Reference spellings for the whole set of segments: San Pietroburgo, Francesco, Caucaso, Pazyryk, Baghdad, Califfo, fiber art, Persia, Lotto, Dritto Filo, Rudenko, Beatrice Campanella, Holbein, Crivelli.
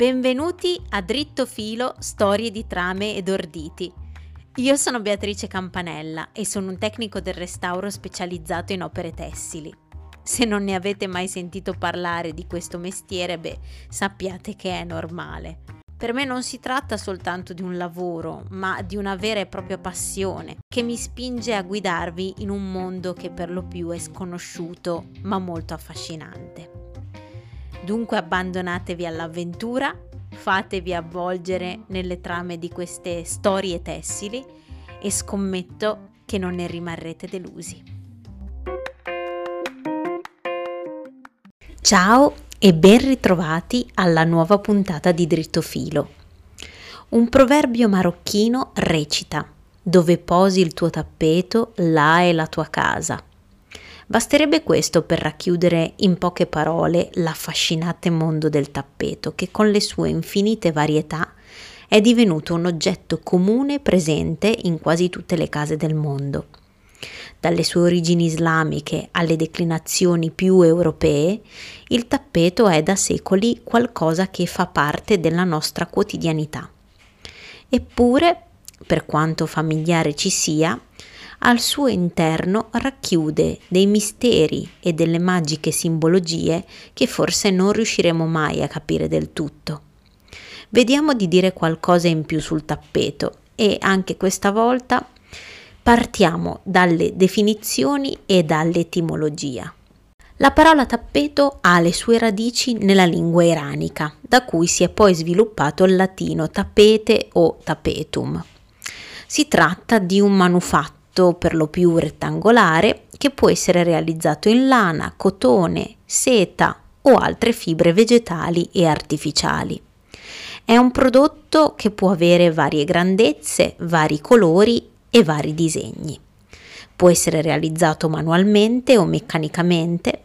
Benvenuti a Dritto Filo, storie di trame ed orditi. Io sono Beatrice Campanella e sono un tecnico del restauro specializzato in opere tessili. Se non ne avete mai sentito parlare di questo mestiere, sappiate che è normale. Per me non si tratta soltanto di un lavoro, ma di una vera e propria passione che mi spinge a guidarvi in un mondo che per lo più è sconosciuto, ma molto affascinante. Dunque abbandonatevi all'avventura, fatevi avvolgere nelle trame di queste storie tessili e scommetto che non ne rimarrete delusi. Ciao e ben ritrovati alla nuova puntata di Dritto Filo. Un proverbio marocchino recita: dove posi il tuo tappeto, là è la tua casa. Basterebbe questo per racchiudere in poche parole l'affascinante mondo del tappeto, che con le sue infinite varietà è divenuto un oggetto comune presente in quasi tutte le case del mondo. Dalle sue origini islamiche alle declinazioni più europee, il tappeto è da secoli qualcosa che fa parte della nostra quotidianità. Eppure, per quanto familiare ci sia, al suo interno racchiude dei misteri e delle magiche simbologie che forse non riusciremo mai a capire del tutto. Vediamo di dire qualcosa in più sul tappeto e anche questa volta partiamo dalle definizioni e dall'etimologia. La parola tappeto ha le sue radici nella lingua iranica, da cui si è poi sviluppato il latino tapete o tapetum. Si tratta di un manufatto per lo più rettangolare che può essere realizzato in lana, cotone, seta o altre fibre vegetali e artificiali. È un prodotto che può avere varie grandezze, vari colori e vari disegni. Può essere realizzato manualmente o meccanicamente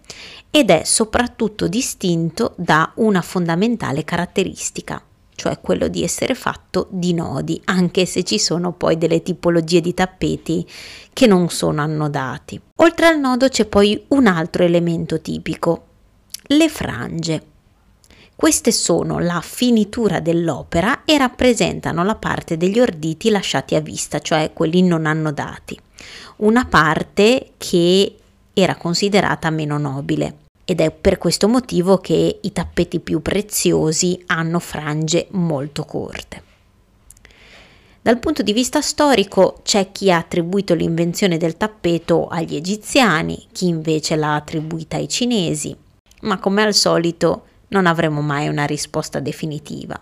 ed è soprattutto distinto da una fondamentale caratteristica, cioè quello di essere fatto di nodi, anche se ci sono poi delle tipologie di tappeti che non sono annodati. Oltre al nodo c'è poi un altro elemento tipico, le frange. Queste sono la finitura dell'opera e rappresentano la parte degli orditi lasciati a vista, cioè quelli non annodati, una parte che era considerata meno nobile. Ed è per questo motivo che i tappeti più preziosi hanno frange molto corte. Dal punto di vista storico c'è chi ha attribuito l'invenzione del tappeto agli egiziani, chi invece l'ha attribuita ai cinesi, ma come al solito non avremo mai una risposta definitiva.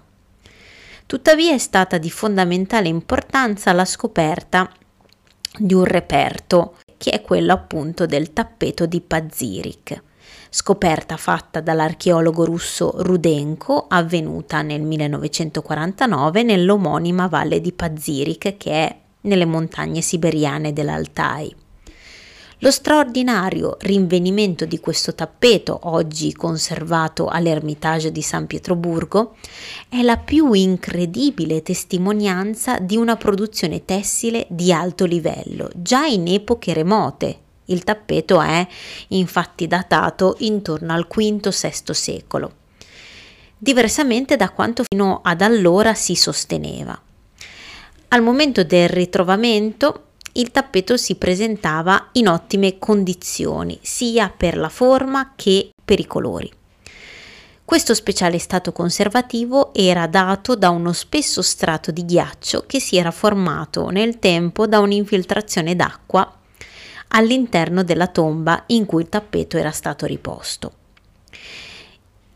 Tuttavia è stata di fondamentale importanza la scoperta di un reperto, che è quello appunto del tappeto di Pazyryk, scoperta fatta dall'archeologo russo Rudenko, avvenuta nel 1949 nell'omonima valle di Pazyryk, che è nelle montagne siberiane dell'Altai. Lo straordinario rinvenimento di questo tappeto, oggi conservato all'Ermitage di San Pietroburgo, è la più incredibile testimonianza di una produzione tessile di alto livello, già in epoche remote. Il tappeto è infatti datato intorno al V-VI secolo, diversamente da quanto fino ad allora si sosteneva. Al momento del ritrovamento il tappeto si presentava in ottime condizioni, sia per la forma che per i colori. Questo speciale stato conservativo era dato da uno spesso strato di ghiaccio che si era formato nel tempo da un'infiltrazione d'acqua all'interno della tomba in cui il tappeto era stato riposto.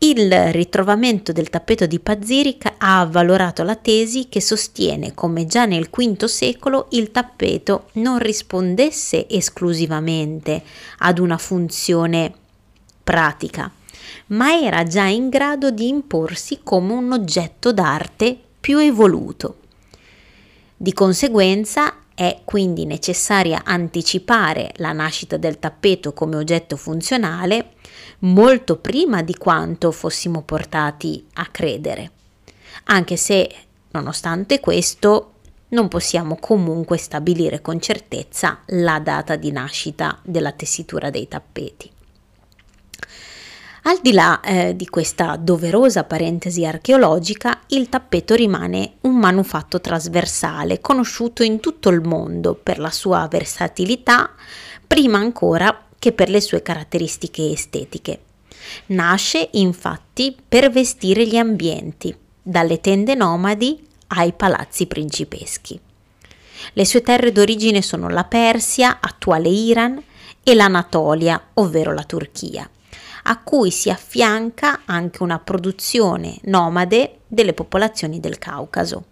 Il ritrovamento del tappeto di Pazyryk ha avvalorato la tesi che sostiene come già nel V secolo il tappeto non rispondesse esclusivamente ad una funzione pratica, ma era già in grado di imporsi come un oggetto d'arte più evoluto. Di conseguenza, è quindi necessaria anticipare la nascita del tappeto come oggetto funzionale molto prima di quanto fossimo portati a credere, anche se, nonostante questo, non possiamo comunque stabilire con certezza la data di nascita della tessitura dei tappeti. Al di là di questa doverosa parentesi archeologica, il tappeto rimane un manufatto trasversale, conosciuto in tutto il mondo per la sua versatilità, prima ancora che per le sue caratteristiche estetiche. Nasce infatti per vestire gli ambienti, dalle tende nomadi ai palazzi principeschi. Le sue terre d'origine sono la Persia, attuale Iran, e l'Anatolia, ovvero la Turchia, a cui si affianca anche una produzione nomade delle popolazioni del Caucaso.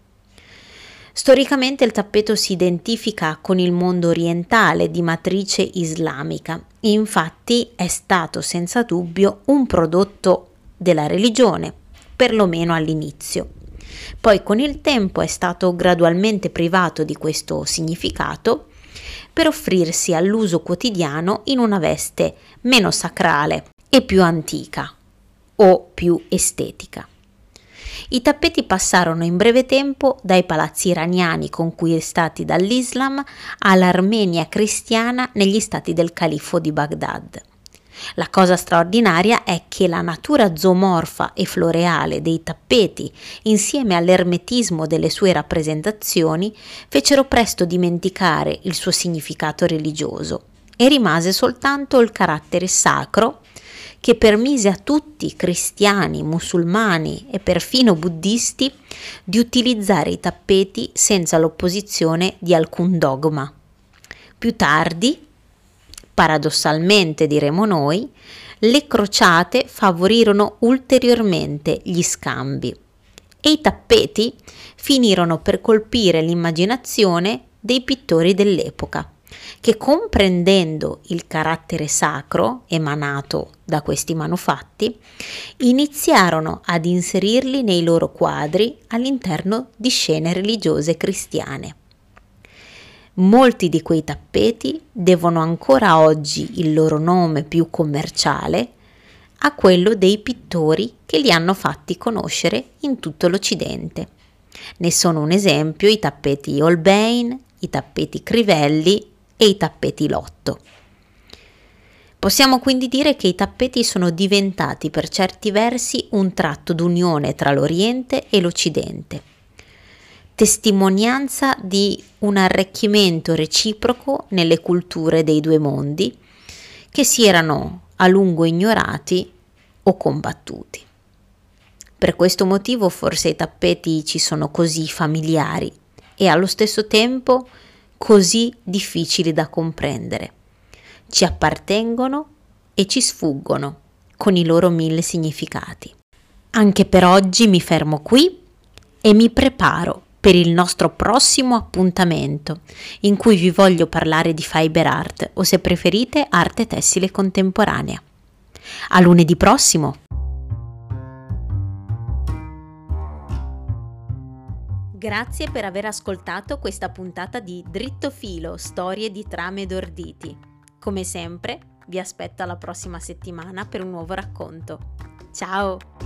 Storicamente il tappeto si identifica con il mondo orientale di matrice islamica, infatti è stato senza dubbio un prodotto della religione, perlomeno all'inizio. Poi con il tempo è stato gradualmente privato di questo significato per offrirsi all'uso quotidiano in una veste meno sacrale e più antica o più estetica. I tappeti passarono in breve tempo dai palazzi iraniani conquistati dall'Islam all'Armenia cristiana negli stati del Califfo di Baghdad. La cosa straordinaria è che la natura zoomorfa e floreale dei tappeti, insieme all'ermetismo delle sue rappresentazioni, fecero presto dimenticare il suo significato religioso e rimase soltanto il carattere sacro che permise a tutti, cristiani, musulmani e perfino buddisti, di utilizzare i tappeti senza l'opposizione di alcun dogma. Più tardi, paradossalmente diremo noi, le crociate favorirono ulteriormente gli scambi e i tappeti finirono per colpire l'immaginazione dei pittori dell'epoca, che comprendendo il carattere sacro emanato da questi manufatti, iniziarono ad inserirli nei loro quadri all'interno di scene religiose cristiane. Molti di quei tappeti devono ancora oggi il loro nome più commerciale a quello dei pittori che li hanno fatti conoscere in tutto l'Occidente. Ne sono un esempio i tappeti Holbein, i tappeti Crivelli e i tappeti Lotto. Possiamo quindi dire che i tappeti sono diventati per certi versi un tratto d'unione tra l'Oriente e l'Occidente, testimonianza di un arricchimento reciproco nelle culture dei due mondi che si erano a lungo ignorati o combattuti. Per questo motivo forse i tappeti ci sono così familiari e allo stesso tempo così difficili da comprendere. Ci appartengono e ci sfuggono con i loro mille significati. Anche per oggi mi fermo qui e mi preparo per il nostro prossimo appuntamento, in cui vi voglio parlare di fiber art o, se preferite, arte tessile contemporanea. A lunedì prossimo! Grazie per aver ascoltato questa puntata di Dritto Filo, storie di trame ed orditi. Come sempre, vi aspetto alla prossima settimana per un nuovo racconto. Ciao!